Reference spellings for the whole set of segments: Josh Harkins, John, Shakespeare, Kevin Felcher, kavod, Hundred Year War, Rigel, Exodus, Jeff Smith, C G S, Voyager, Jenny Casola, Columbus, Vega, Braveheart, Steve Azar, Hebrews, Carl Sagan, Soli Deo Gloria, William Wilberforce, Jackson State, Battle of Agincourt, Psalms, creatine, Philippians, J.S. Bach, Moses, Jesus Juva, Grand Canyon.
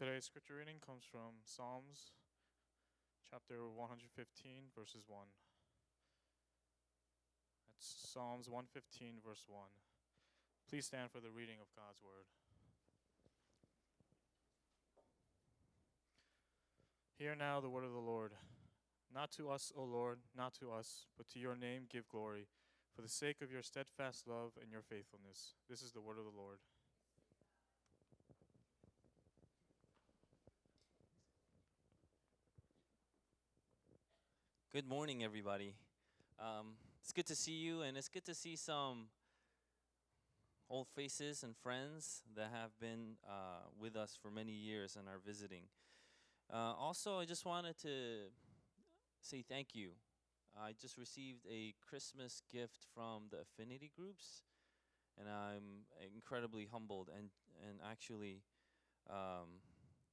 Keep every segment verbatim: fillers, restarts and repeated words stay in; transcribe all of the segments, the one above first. Today's scripture reading comes from Psalms chapter one hundred fifteen, verses one. That's Psalms one fifteen, verse one. Please stand for the reading of God's word. Hear now the word of the Lord. Not to us, O Lord, not to us, but to your name give glory, for the sake of your steadfast love and your faithfulness. This is the word of the Lord. Good morning, everybody. Um, it's good to see you, and it's good to see some old faces and friends that have been uh, with us for many years and are visiting. Uh, also, I just wanted to say thank you. I just received a Christmas gift from the affinity groups, and I'm incredibly humbled and, and actually um,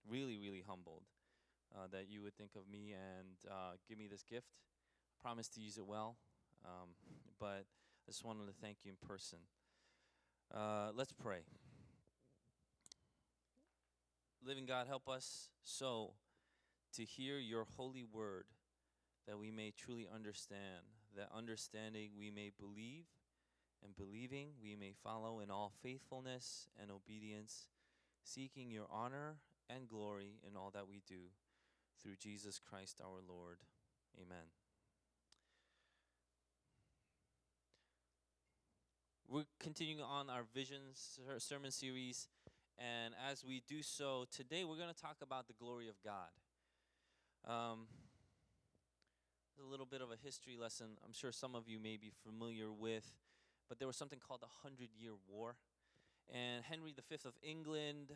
really, really humbled. Uh, that you would think of me and uh, give me this gift. I promise to use it well, um, but I just wanted to thank you in person. Uh, let's pray. Living God, help us so to hear your holy word that we may truly understand, that understanding we may believe, and believing we may follow in all faithfulness and obedience, seeking your honor and glory in all that we do. Through Jesus Christ our Lord. Amen. We're continuing on our Vision ser- sermon series, and as we do so, today we're going to talk about the glory of God. Um, a little bit of a history lesson I'm sure some of you may be familiar with, but there was something called the Hundred Year War, and Henry the Fifth of England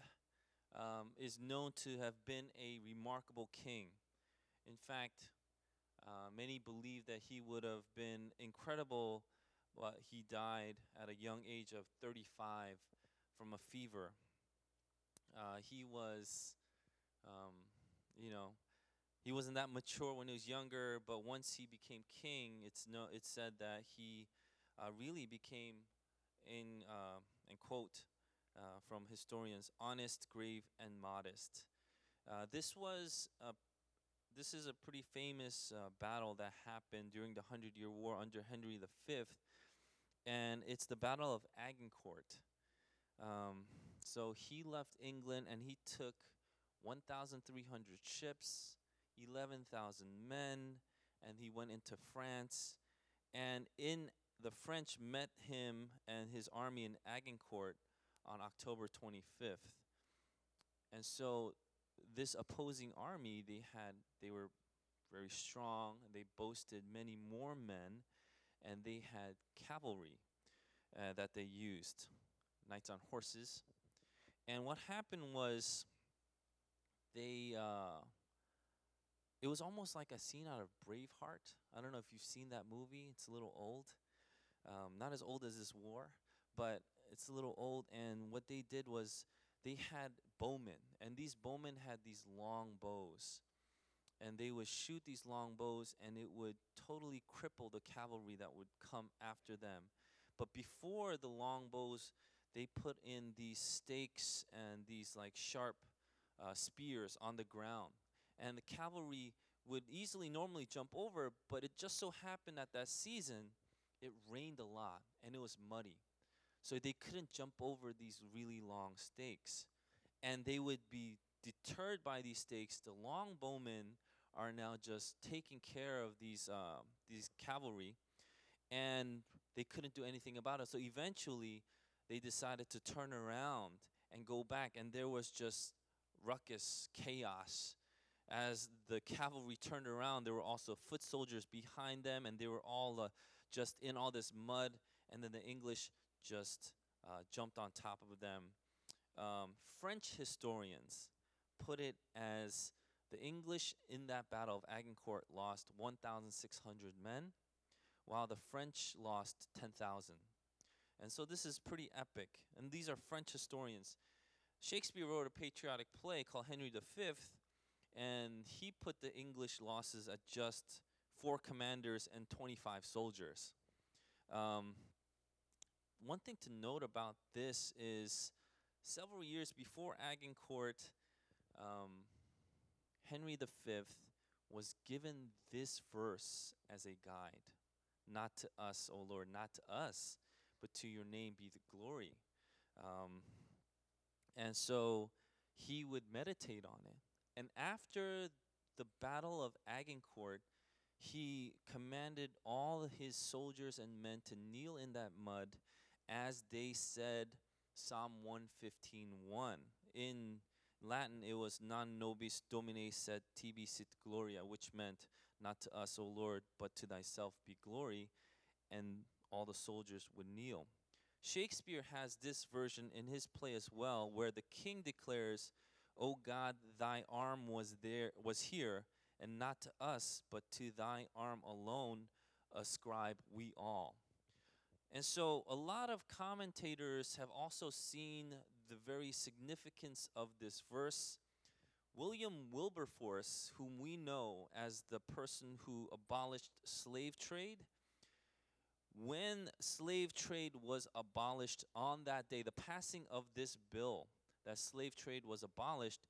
Um, is known to have been a remarkable king. In fact, uh, many believe that he would have been incredible, but he died at a young age of thirty-five from a fever. Uh, he was, um, you know, he wasn't that mature when he was younger, but once he became king, it's no, it's said that he uh, really became, in uh, in quote, Uh, from historians, honest, grave, and modest. Uh, this was a, this is a pretty famous uh, battle that happened during the Hundred Year War under Henry the Fifth, and it's the Battle of Agincourt. Um, so he left England and he took one thousand three hundred ships, eleven thousand men, and he went into France. And in the French met him and his army in Agincourt on October twenty-fifth. And so this opposing army, they had, they were very strong. They boasted many more men, and they had cavalry uh, that they used, knights on horses. And what happened was they, uh, it was almost like a scene out of Braveheart. I don't know if you've seen that movie. It's a little old. Um, not as old as this war, but it's a little old, and what they did was they had bowmen, and these bowmen had these long bows, and they would shoot these long bows, and it would totally cripple the cavalry that would come after them. But before the long bows, they put in these stakes and these like sharp uh, spears on the ground, and the cavalry would easily normally jump over, but it just so happened that that season it rained a lot and it was muddy. So they couldn't jump over these really long stakes. And they would be deterred by these stakes. The long bowmen are now just taking care of these uh, these cavalry. And they couldn't do anything about it. So eventually, they decided to turn around and go back. And there was just ruckus, chaos. As the cavalry turned around, there were also foot soldiers behind them. And they were all uh, just in all this mud. And then the English just uh, jumped on top of them. Um, French historians put it as the English in that Battle of Agincourt lost one thousand six hundred men, while the French lost ten thousand. And so this is pretty epic. And these are French historians. Shakespeare wrote a patriotic play called Henry the Fifth, and he put the English losses at just four commanders and twenty-five soldiers. Um, One thing to note about this is several years before Agincourt, um, Henry the Fifth was given this verse as a guide. Not to us, O Lord, not to us, but to your name be the glory. Um, and so he would meditate on it. And after the Battle of Agincourt, he commanded all his soldiers and men to kneel in that mud as they said Psalm one fifteen, one. In Latin, it was non nobis domine sed tibi sit gloria, which meant, not to us, O Lord, but to thyself be glory. And all the soldiers would kneel. Shakespeare has this version in his play as well, where the king declares, O God, thy arm was there, was here, and not to us, but to thy arm alone ascribe we all. And so a lot of commentators have also seen the very significance of this verse. William Wilberforce, whom we know as the person who abolished slave trade, when slave trade was abolished on that day, the passing of this bill that slave trade was abolished,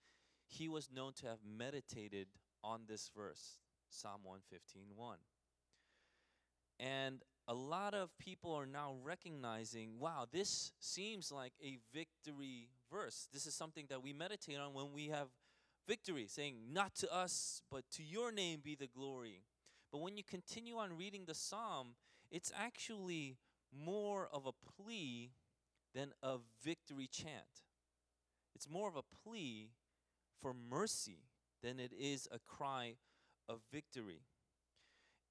he was known to have meditated on this verse, Psalm one fifteen, one. And a lot of people are now recognizing, wow, this seems like a victory verse. This is something that we meditate on when we have victory, saying, not to us, but to your name be the glory. But when you continue on reading the psalm, it's actually more of a plea than a victory chant. It's more of a plea for mercy than it is a cry of victory.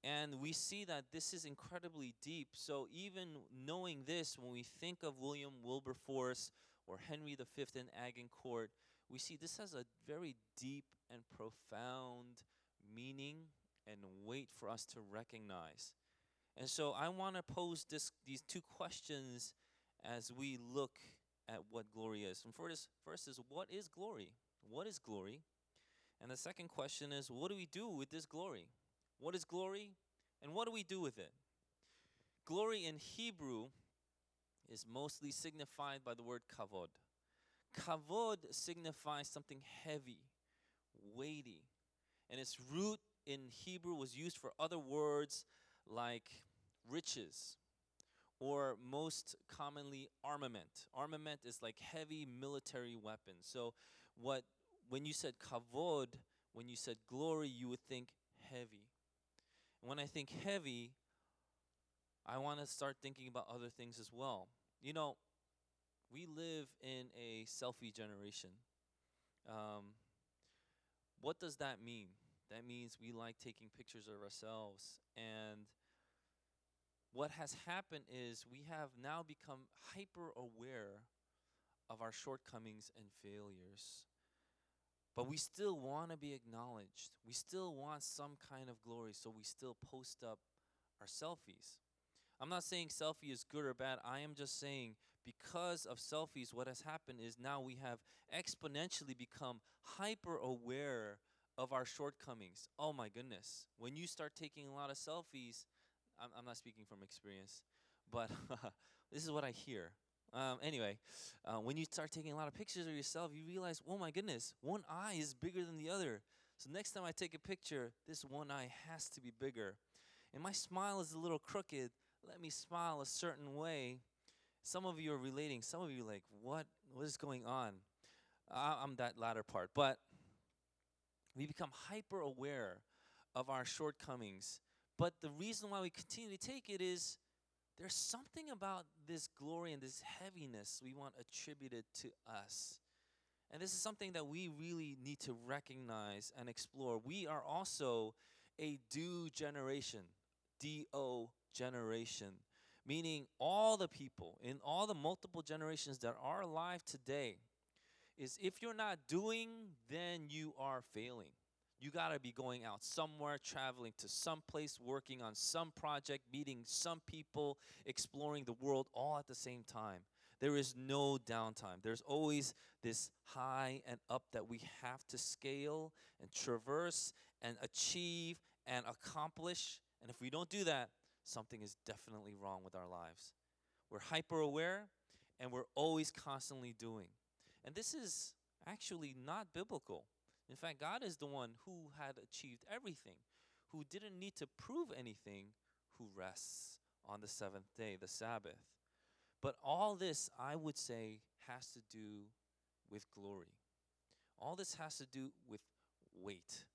And we see that this is incredibly deep. So even knowing this, when we think of William Wilberforce or Henry the Fifth and Agincourt, we see this has a very deep and profound meaning and weight for us to recognize. And so I want to pose this, these two questions as we look at what glory is. And first, first is, what is glory? What is glory? And the second question is, what do we do with this glory? What is glory, and what do we do with it? Glory in Hebrew is mostly signified by the word kavod. Kavod signifies something heavy, weighty, and its root in Hebrew was used for other words like riches, or most commonly armament. Armament is like heavy military weapons. So what when you said kavod, when you said glory, you would think heavy. When I think heavy, I want to start thinking about other things as well. You know, we live in a selfie generation. Um, what does that mean? That means we like taking pictures of ourselves. And what has happened is we have now become hyper aware of our shortcomings and failures. But we still want to be acknowledged. We still want some kind of glory, so we still post up our selfies. I'm not saying selfie is good or bad. I am just saying because of selfies, what has happened is now we have exponentially become hyper-aware of our shortcomings. Oh, my goodness. When you start taking a lot of selfies, I'm, I'm not speaking from experience, but this is what I hear. Um, anyway, uh, when you start taking a lot of pictures of yourself, you realize, oh my goodness, one eye is bigger than the other. So next time I take a picture, this one eye has to be bigger. And my smile is a little crooked. Let me smile a certain way. Some of you are relating. Some of you are like, what? What is going on? Uh, I'm that latter part. But we become hyper aware of our shortcomings. But the reason why we continue to take it is there's something about this glory and this heaviness we want attributed to us. And this is something that we really need to recognize and explore. We are also a do generation, D O generation, meaning all the people in all the multiple generations that are alive today is if you're not doing, then you are failing. You got to be going out somewhere, traveling to some place, working on some project, meeting some people, exploring the world all at the same time. There is no downtime. There's always this high and up that we have to scale and traverse and achieve and accomplish. And if we don't do that, something is definitely wrong with our lives. We're hyper aware and we're always constantly doing. And this is actually not biblical. In fact, God is the one who had achieved everything, who didn't need to prove anything, who rests on the seventh day, the Sabbath. But all this, I would say, has to do with glory. All this has to do with weight.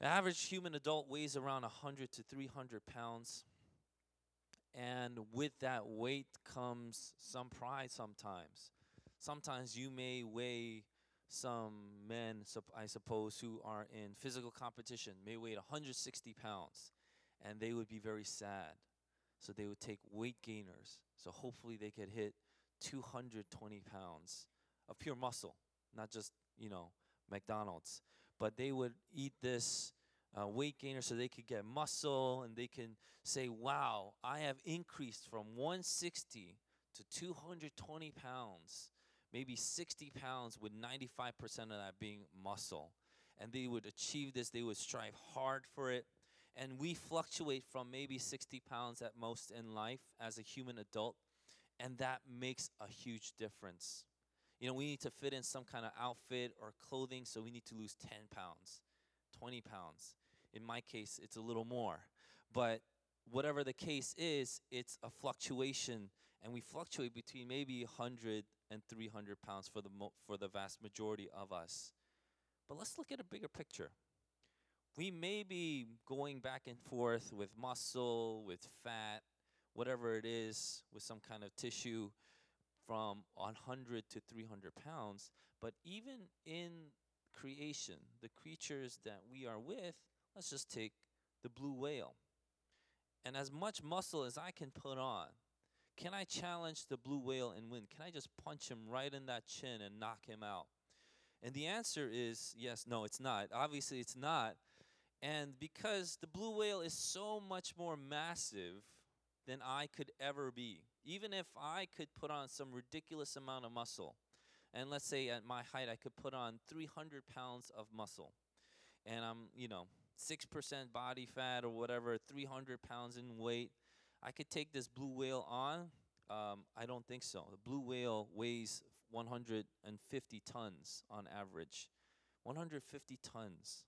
The average human adult weighs around one hundred to three hundred pounds. And with that weight comes some pride sometimes. Sometimes you may weigh some men, I suppose, who are in physical competition, may weigh one hundred sixty pounds, and they would be very sad. So they would take weight gainers. So hopefully they could hit two hundred twenty pounds of pure muscle, not just, you know, McDonald's. But they would eat this uh, weight gainer so they could get muscle, and they can say, wow, I have increased from one hundred sixty to two hundred twenty pounds, maybe sixty pounds, with ninety-five percent of that being muscle. And they would achieve this. They would strive hard for it. And we fluctuate from maybe sixty pounds at most in life as a human adult, and that makes a huge difference. You know, we need to fit in some kind of outfit or clothing, so we need to lose ten pounds, twenty pounds. In my case, it's a little more. But whatever the case is, it's a fluctuation, and we fluctuate between maybe one hundred and three hundred pounds for the mo- for the vast majority of us. But let's look at a bigger picture. We may be going back and forth with muscle, with fat, whatever it is, with some kind of tissue, from one hundred to three hundred pounds. But even in creation, the creatures that we are with, let's just take the blue whale. And as much muscle as I can put on, can I challenge the blue whale and win? Can I just punch him right in that chin and knock him out? And the answer is yes, no, it's not. Obviously, it's not. And because the blue whale is so much more massive than I could ever be, even if I could put on some ridiculous amount of muscle, and let's say at my height I could put on three hundred pounds of muscle, and I'm, you know, six percent body fat or whatever, three hundred pounds in weight, I could take this blue whale on? Um, I don't think so. The blue whale weighs one hundred fifty tons on average. one hundred fifty tons.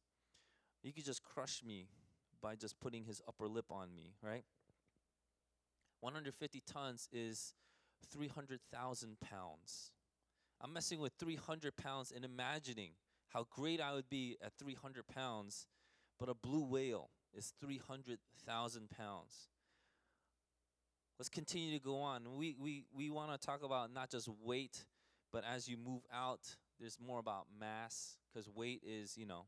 He could just crush me by just putting his upper lip on me, right? one hundred fifty tons is three hundred thousand pounds. I'm messing with three hundred pounds and imagining how great I would be at three hundred pounds, but a blue whale is three hundred thousand pounds. Let's continue to go on. We we we want to talk about not just weight, but as you move out, there's more about mass, because weight is, you know,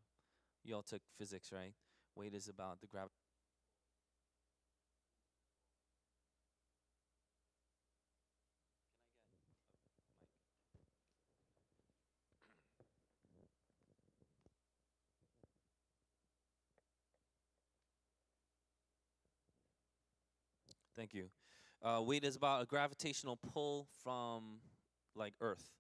you all took physics, right? Weight is about the gravity. Thank you. Uh, weight is about a gravitational pull from, like, Earth.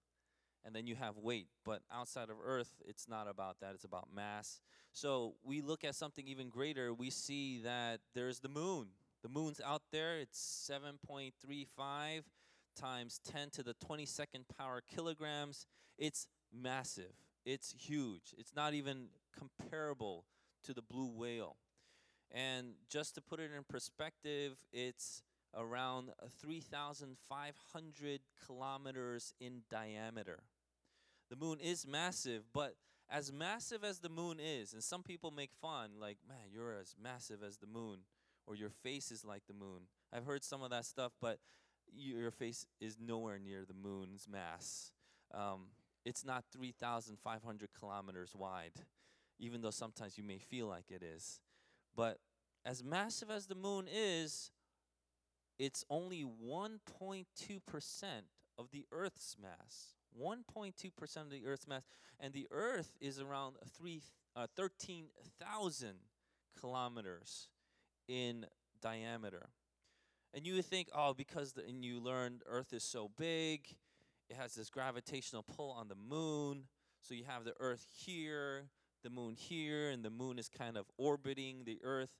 And then you have weight. But outside of Earth, it's not about that. It's about mass. So we look at something even greater. We see that there's the moon. The moon's out there. It's seven point three five times ten to the twenty-second power kilograms. It's massive. It's huge. It's not even comparable to the blue whale. And just to put it in perspective, it's around three thousand five hundred kilometers in diameter. The moon is massive, but as massive as the moon is, and some people make fun, like, man, you're as massive as the moon, or your face is like the moon. I've heard some of that stuff, but your face is nowhere near the moon's mass. Um, it's not three thousand five hundred kilometers wide, even though sometimes you may feel like it is. But as massive as the moon is, it's only one point two percent of the Earth's mass. one point two percent of the Earth's mass. And the Earth is around thirteen thousand kilometers in diameter. And you would think, oh, because the, and you learned Earth is so big, it has this gravitational pull on the moon, so you have the Earth here, the moon here, and the moon is kind of orbiting the Earth.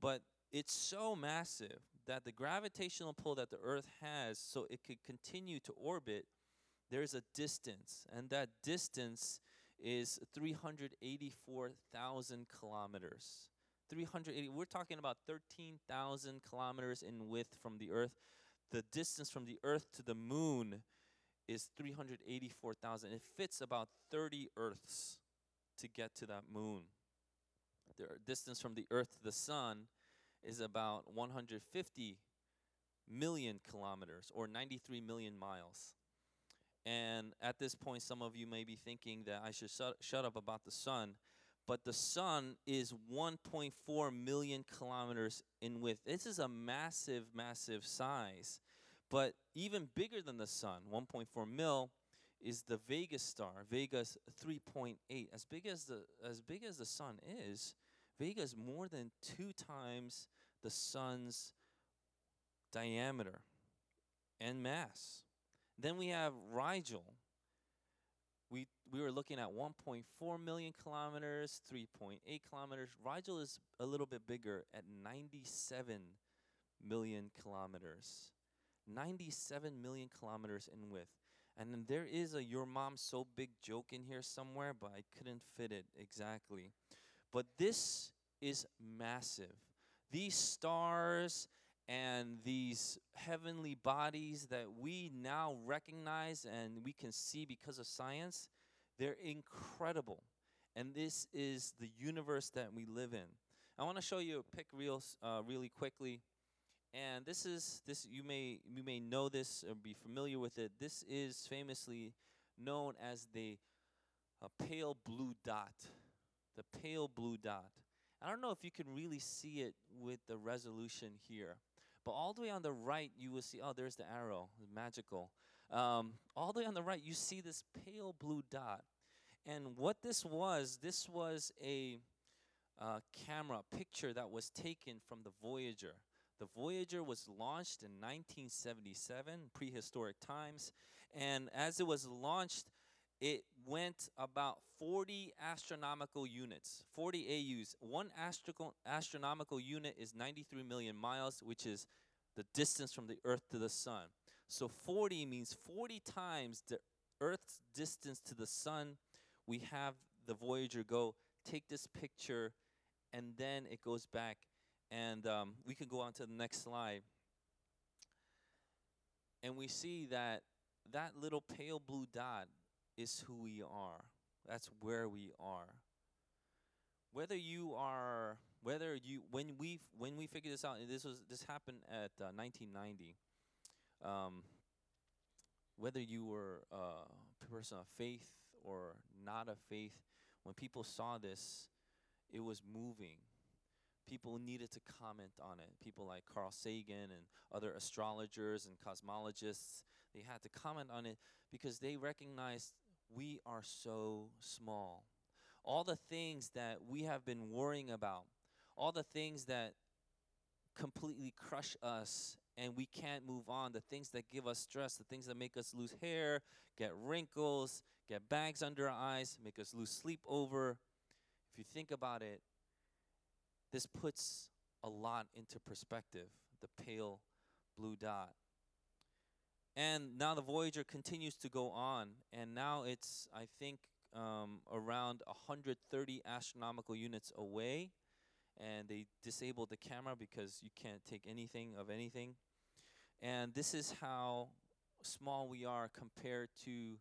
But it's so massive that the gravitational pull that the Earth has, so it could continue to orbit, there's a distance, and that distance is three hundred eighty-four thousand kilometers. three hundred eighty, we're talking about thirteen thousand kilometers in width from the Earth. The distance from the Earth to the moon is three hundred eighty-four thousand. It fits about thirty Earths to get to that moon. The distance from the Earth to the sun is about one hundred fifty million kilometers, or ninety-three million miles. And at this point, some of you may be thinking that I should shut, shut up about the sun, but the sun is one point four million kilometers in width. This is a massive, massive size, but even bigger than the sun, one point four mil, is the Vega star. Vega's three point eight. As big as the as big as the sun is, Vega is more than two times the sun's diameter and mass. Then we have Rigel. We we were looking at one point four million kilometers, three point eight kilometers. Rigel is a little bit bigger at ninety-seven million kilometers. ninety-seven million kilometers in width. And then there is a Your Mom's So Big joke in here somewhere, but I couldn't fit it exactly. But this is massive. These stars and these heavenly bodies that we now recognize and we can see because of science, they're incredible. And this is the universe that we live in. I want to show you a pic real, uh, really quickly. And this is this you may you may know this or be familiar with it. This is famously known as the uh, pale blue dot, the pale blue dot. I don't know if you can really see it with the resolution here, but all the way on the right you will see. Oh, there's the arrow, it's magical. Um, all the way on the right you see this pale blue dot, and what this was, this was a uh, camera picture that was taken from the Voyager. The Voyager was launched in nineteen seventy-seven, prehistoric times, and as it was launched, it went about forty astronomical units, forty A Us. One astro- astronomical unit is ninety-three million miles, which is the distance from the Earth to the sun. So forty means forty times the Earth's distance to the sun. We have the Voyager go take this picture, and then it goes back. And um, we can go on to the next slide. And we see that that little pale blue dot is who we are. That's where we are. Whether you are, whether you, when we when we figured this out, and this was this happened at uh, nineteen ninety. Um, whether you were a person of faith or not of faith, when people saw this, it was moving. People needed to comment on it. People like Carl Sagan and other astrologers and cosmologists, they had to comment on it because they recognized we are so small. All the things that we have been worrying about, all the things that completely crush us and we can't move on, the things that give us stress, the things that make us lose hair, get wrinkles, get bags under our eyes, make us lose sleep over. If you think about it, this puts a lot into perspective, the pale blue dot. And now the Voyager continues to go on, and now it's, I think, um, around one hundred thirty astronomical units away, and they disabled the camera because you can't take anything of anything. And this is how small we are compared to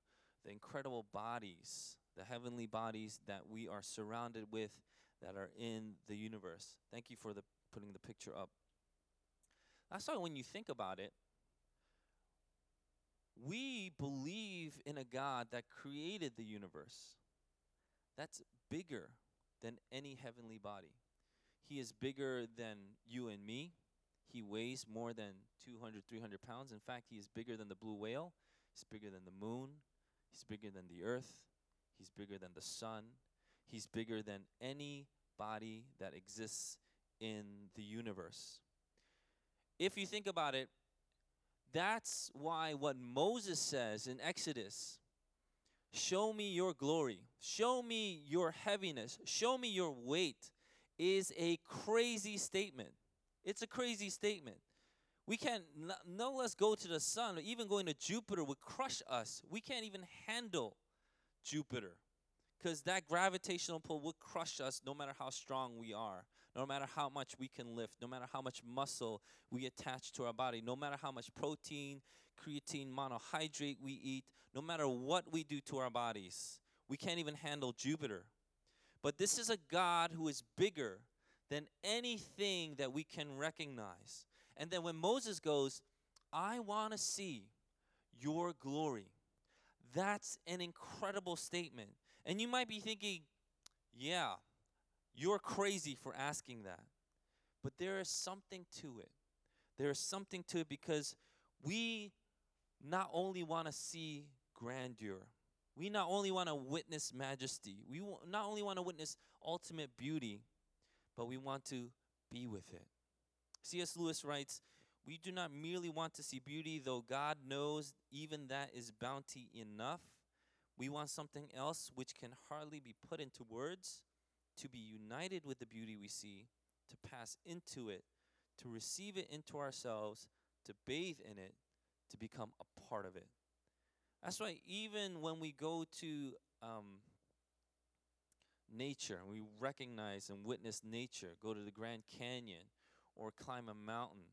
the incredible bodies, the heavenly bodies that we are surrounded with, that are in the universe. Thank you for the putting the picture up. That's why when you think about it, we believe in a God that created the universe. That's bigger than any heavenly body. He is bigger than you and me. He weighs more than two hundred, three hundred pounds. In fact, he is bigger than the blue whale. He's bigger than the moon. He's bigger than the earth. He's bigger than the sun. He's bigger than any body that exists in the universe. If you think about it, that's why what Moses says in Exodus, show me your glory, show me your heaviness, show me your weight, is a crazy statement. It's a crazy statement. We can't, no less go to the sun, or even going to Jupiter would crush us. We can't even handle Jupiter because that gravitational pull would crush us no matter how strong we are, no matter how much we can lift, no matter how much muscle we attach to our body, no matter how much protein, creatine, monohydrate we eat, no matter what we do to our bodies. We can't even handle Jupiter. But this is a God who is bigger than anything that we can recognize. And then when Moses goes, I want to see your glory. That's an incredible statement. And you might be thinking, yeah, you're crazy for asking that. But there is something to it. There is something to it because we not only want to see grandeur. We not only want to witness majesty. We w- not only want to witness ultimate beauty, but we want to be with it. C S Lewis writes, we do not merely want to see beauty, though God knows even that is bounty enough. We want something else which can hardly be put into words, to be united with the beauty we see, to pass into it, to receive it into ourselves, to bathe in it, to become a part of it. That's why even when we go to um, nature, and we recognize and witness nature, go to the Grand Canyon or climb a mountain,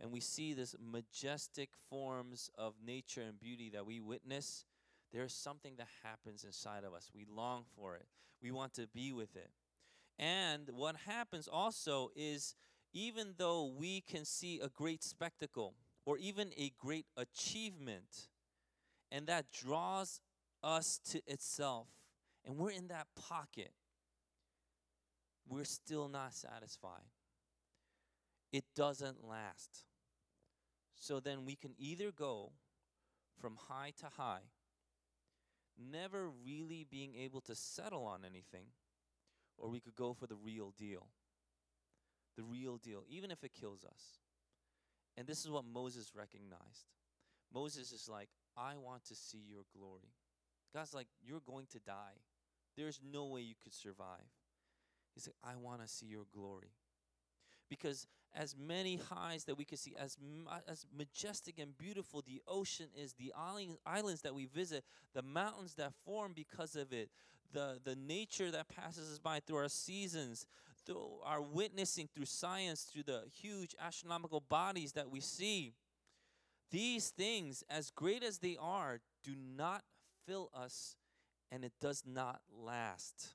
and we see this majestic forms of nature and beauty that we witness, there's something that happens inside of us. We long for it. We want to be with it. And what happens also is even though we can see a great spectacle or even a great achievement, and that draws us to itself, and we're in that pocket, we're still not satisfied. It doesn't last. So then we can either go from high to high, never really being able to settle on anything, or we could go for the real deal. The real deal, even if it kills us. And this is what Moses recognized. Moses is like, I want to see your glory. God's like, you're going to die. There's no way you could survive. He's like, I want to see your glory. Because as many highs that we could see, as ma- as majestic and beautiful the ocean is, the islands that we visit, the mountains that form because of it, the, the nature that passes us by through our seasons, through our witnessing, through science, through the huge astronomical bodies that we see, these things, as great as they are, do not fill us, and it does not last.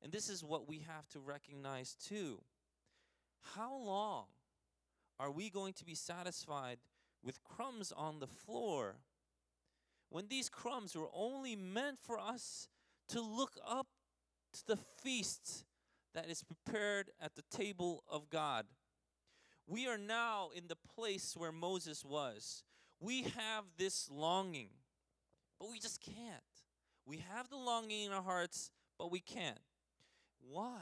And this is what we have to recognize too. How long are we going to be satisfied with crumbs on the floor when these crumbs were only meant for us to look up to the feast that is prepared at the table of God? We are now in the place where Moses was. We have this longing, but we just can't. We have the longing in our hearts, but we can't. Why?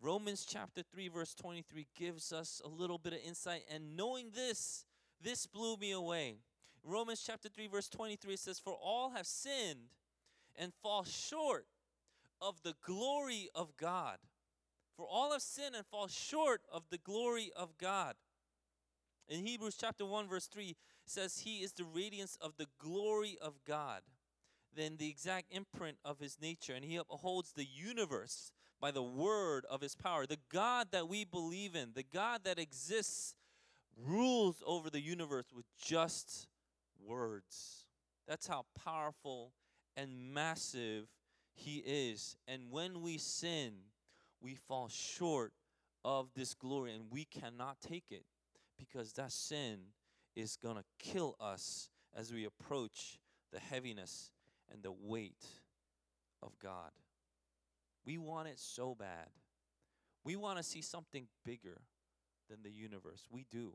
Romans chapter three, verse twenty-three gives us a little bit of insight. And knowing this, this blew me away. Romans chapter three, verse twenty-three says, for all have sinned and fall short of the glory of God. For all have sinned and fall short of the glory of God. In Hebrews chapter one, verse three says, he is the radiance of the glory of God, then the exact imprint of his nature, and he upholds the universe by the word of his power. The God that we believe in, the God that exists, rules over the universe with just words. That's how powerful and massive he is. And when we sin, we fall short of this glory, and we cannot take it because that sin is going to kill us as we approach the heaviness and the weight of God. We want it so bad. We want to see something bigger than the universe. We do.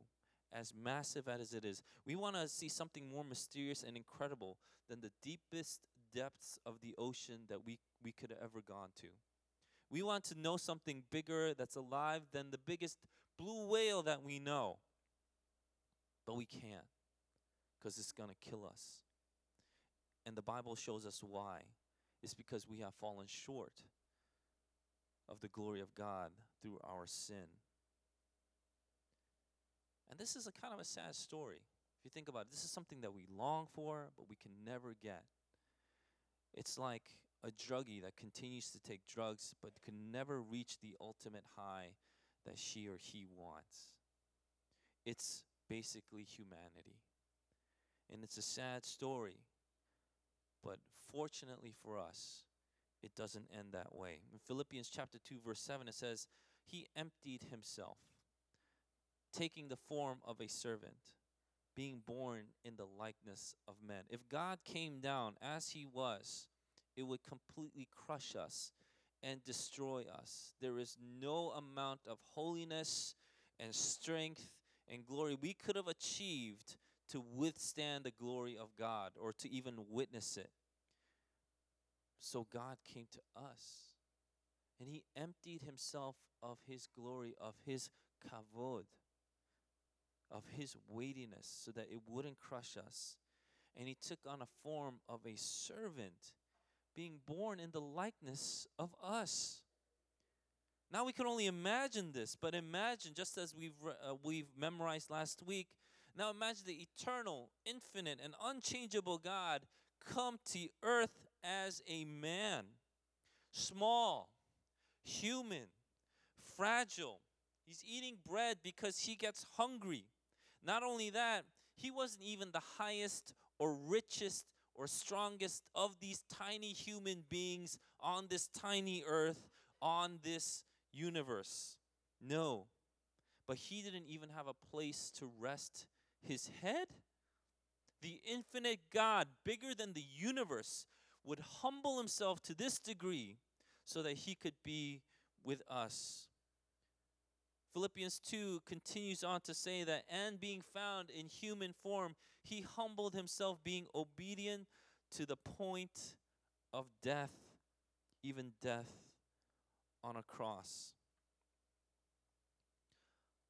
As massive as it is, we want to see something more mysterious and incredible than the deepest depths of the ocean that we, we could have ever gone to. We want to know something bigger that's alive than the biggest blue whale that we know. But we can't because it's going to kill us. And the Bible shows us why. It's because we have fallen short of the glory of God through our sin. And this is a kind of a sad story. If you think about it, this is something that we long for, but we can never get. It's like a druggie that continues to take drugs, but can never reach the ultimate high that she or he wants. It's basically humanity. And it's a sad story. But fortunately for us, it doesn't end that way. In Philippians chapter two, verse seven, it says, "He emptied himself, taking the form of a servant, being born in the likeness of men." If God came down as he was, it would completely crush us and destroy us. There is no amount of holiness and strength and glory we could have achieved to withstand the glory of God or to even witness it. So God came to us, and he emptied himself of his glory, of his kavod, of his weightiness, so that it wouldn't crush us. And he took on a form of a servant, being born in the likeness of us. Now we can only imagine this, but imagine, just as we've, uh, we've memorized last week, now imagine the eternal, infinite, and unchangeable God come to earth as a man, small, human, fragile. He's eating bread because he gets hungry. Not only that, he wasn't even the highest or richest or strongest of these tiny human beings on this tiny earth, on this universe. No, but he didn't even have a place to rest his head. The infinite God, bigger than the universe, would humble himself to this degree so that he could be with us. Philippians two continues on to say that, and being found in human form, he humbled himself, being obedient to the point of death, even death on a cross.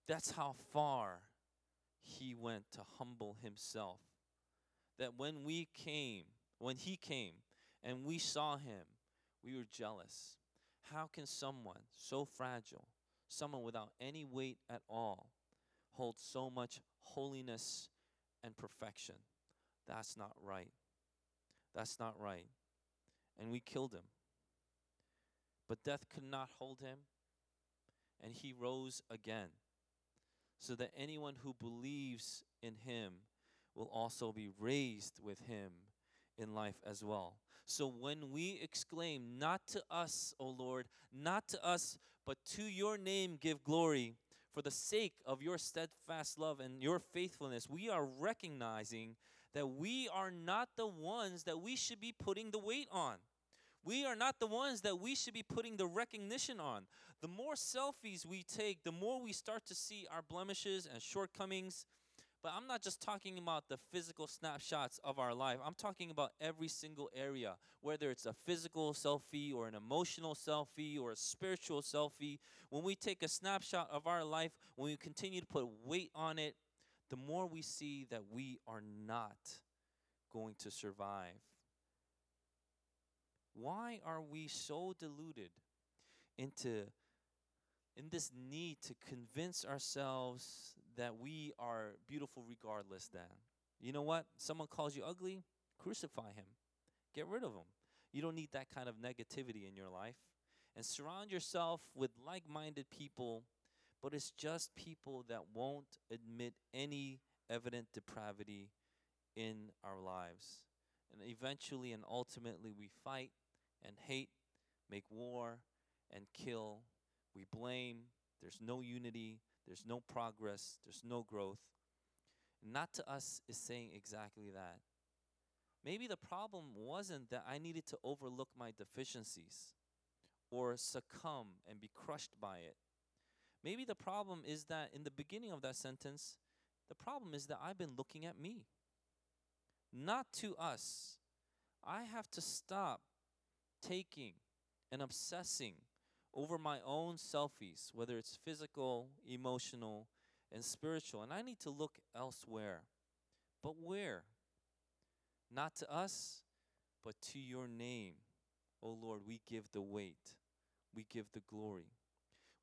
That's how far he went to humble himself. That when we came, when he came and we saw him, we were jealous. How can someone so fragile, someone without any weight at all, hold so much holiness and perfection? That's not right. That's not right. And we killed him. But death could not hold him, and he rose again, so that anyone who believes in him will also be raised with him in life as well. So when we exclaim, "Not to us, O Lord, not to us, but to your name give glory, for the sake of your steadfast love and your faithfulness," we are recognizing that we are not the ones that we should be putting the weight on. We are not the ones that we should be putting the recognition on. The more selfies we take, the more we start to see our blemishes and shortcomings. But I'm not just talking about the physical snapshots of our life. I'm talking about every single area, whether it's a physical selfie or an emotional selfie or a spiritual selfie. When we take a snapshot of our life, when we continue to put weight on it, the more we see that we are not going to survive. Why are we so deluded into in this need to convince ourselves that we are beautiful regardless then? You know what? Someone calls you ugly, crucify him. Get rid of him. You don't need that kind of negativity in your life. And surround yourself with like-minded people, but it's just people that won't admit any evident depravity in our lives. And eventually and ultimately we fight and hate, make war, and kill. We blame. There's no unity. There's no progress. There's no growth. Not to us is saying exactly that. Maybe the problem wasn't that I needed to overlook my deficiencies or succumb and be crushed by it. Maybe the problem is that in the beginning of that sentence, the problem is that I've been looking at me. Not to us. I have to stop taking and obsessing over my own selfies, whether it's physical, emotional, and spiritual. And I need to look elsewhere. But where? Not to us, but to your name, O Lord, we give the weight. We give the glory.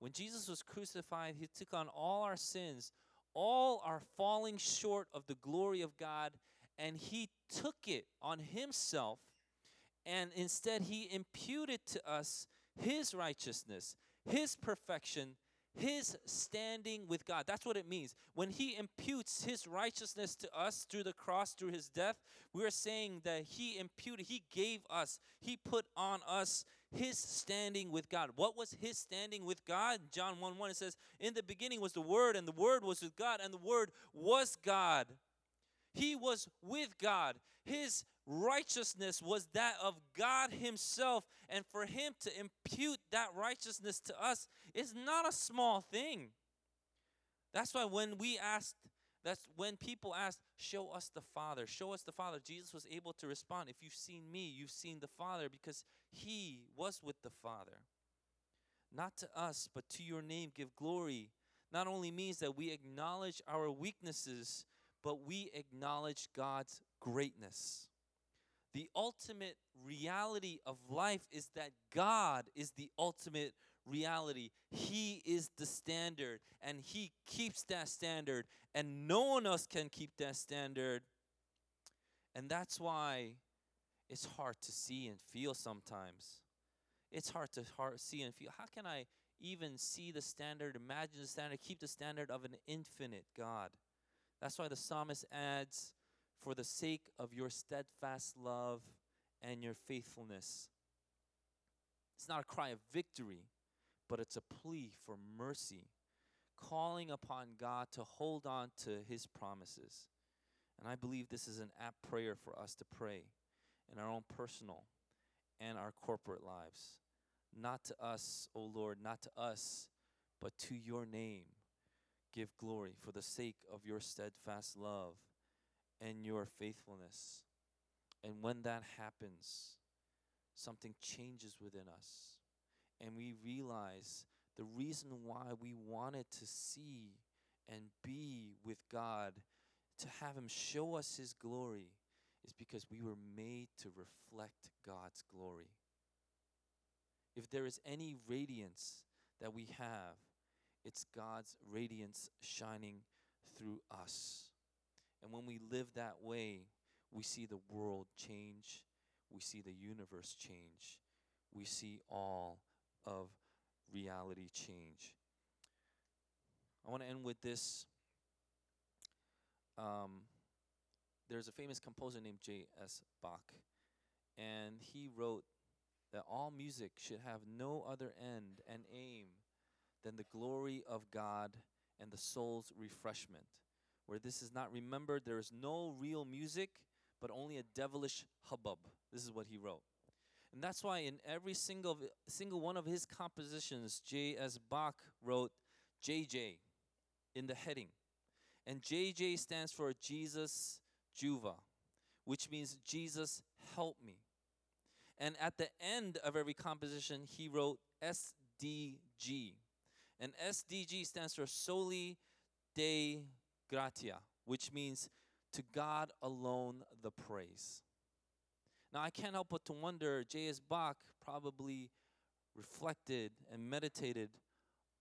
When Jesus was crucified, he took on all our sins, all are falling short of the glory of God, and he took it on himself, and instead he imputed to us his righteousness, his perfection, his standing with God. That's what it means. When he imputes his righteousness to us through the cross, through his death, we are saying that he imputed, he gave us, he put on us his standing with God. What was his standing with God? John one one, it says, "In the beginning was the Word, and the Word was with God, and the Word was God." He was with God. His righteousness was that of God himself. And for him to impute that righteousness to us is not a small thing. That's why when we asked, that's when people asked, show us the Father, show us the Father, Jesus was able to respond, if you've seen me, you've seen the Father, because he was with the Father. Not to us, but to your name give glory. Not only means that we acknowledge our weaknesses, but we acknowledge God's greatness. The ultimate reality of life is that God is the ultimate reality. He is the standard, and he keeps that standard, and no one else can keep that standard. And that's why it's hard to see and feel sometimes. It's hard to hard see and feel. How can I even see the standard, imagine the standard, keep the standard of an infinite God? That's why the psalmist adds, for the sake of your steadfast love and your faithfulness. It's not a cry of victory, but it's a plea for mercy, calling upon God to hold on to his promises. And I believe this is an apt prayer for us to pray in our own personal and our corporate lives. Not to us, O Lord, not to us, but to your name give glory, for the sake of your steadfast love and your faithfulness. And when that happens, something changes within us. And we realize the reason why we wanted to see and be with God, to have him show us his glory, is because we were made to reflect God's glory. If there is any radiance that we have, it's God's radiance shining through us. And when we live that way, we see the world change. We see the universe change. We see all of reality change. I want to end with this. Um, there's a famous composer named J S Bach. And he wrote that all music should have no other end and aim than the glory of God and the soul's refreshment. Where this is not remembered, there is no real music, but only a devilish hubbub. This is what he wrote. And that's why in every single single one of his compositions, J S Bach wrote J J in the heading. And J J stands for Jesus Juva, which means Jesus help me. And at the end of every composition, he wrote S D G. And S D G stands for Soli Deo Gloria, which means to God alone the praise. Now, I can't help but to wonder, J S Bach probably reflected and meditated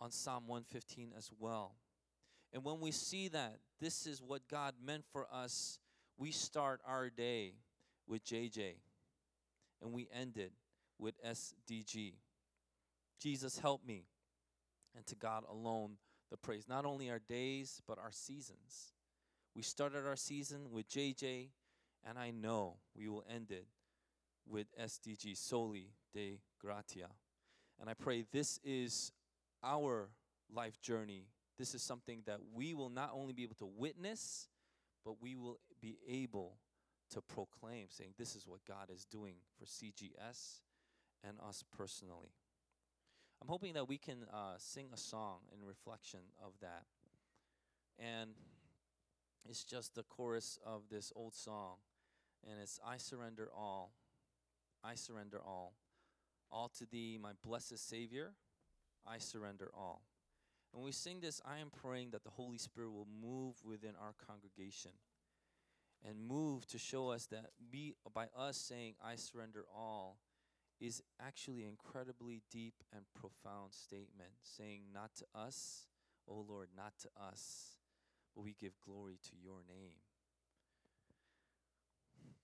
on Psalm one fifteen as well. And when we see that this is what God meant for us, we start our day with J J, and we end it with S D G. Jesus, help me. And to God alone the praise. Not only our days, but our seasons. We started our season with J J, and I know we will end it with S D G, Soli Deo Gloria. And I pray this is our life journey. This is something that we will not only be able to witness, but we will be able to proclaim, saying this is what God is doing for C G S and us personally. I'm hoping that we can uh, sing a song in reflection of that. And it's just the chorus of this old song. And it's, I surrender all, I surrender all. All to thee, my blessed Savior, I surrender all. And when we sing this, I am praying that the Holy Spirit will move within our congregation and move to show us that we, by us saying, I surrender all, is actually an incredibly deep and profound statement, saying not to us, O Lord, not to us, we give glory to your name.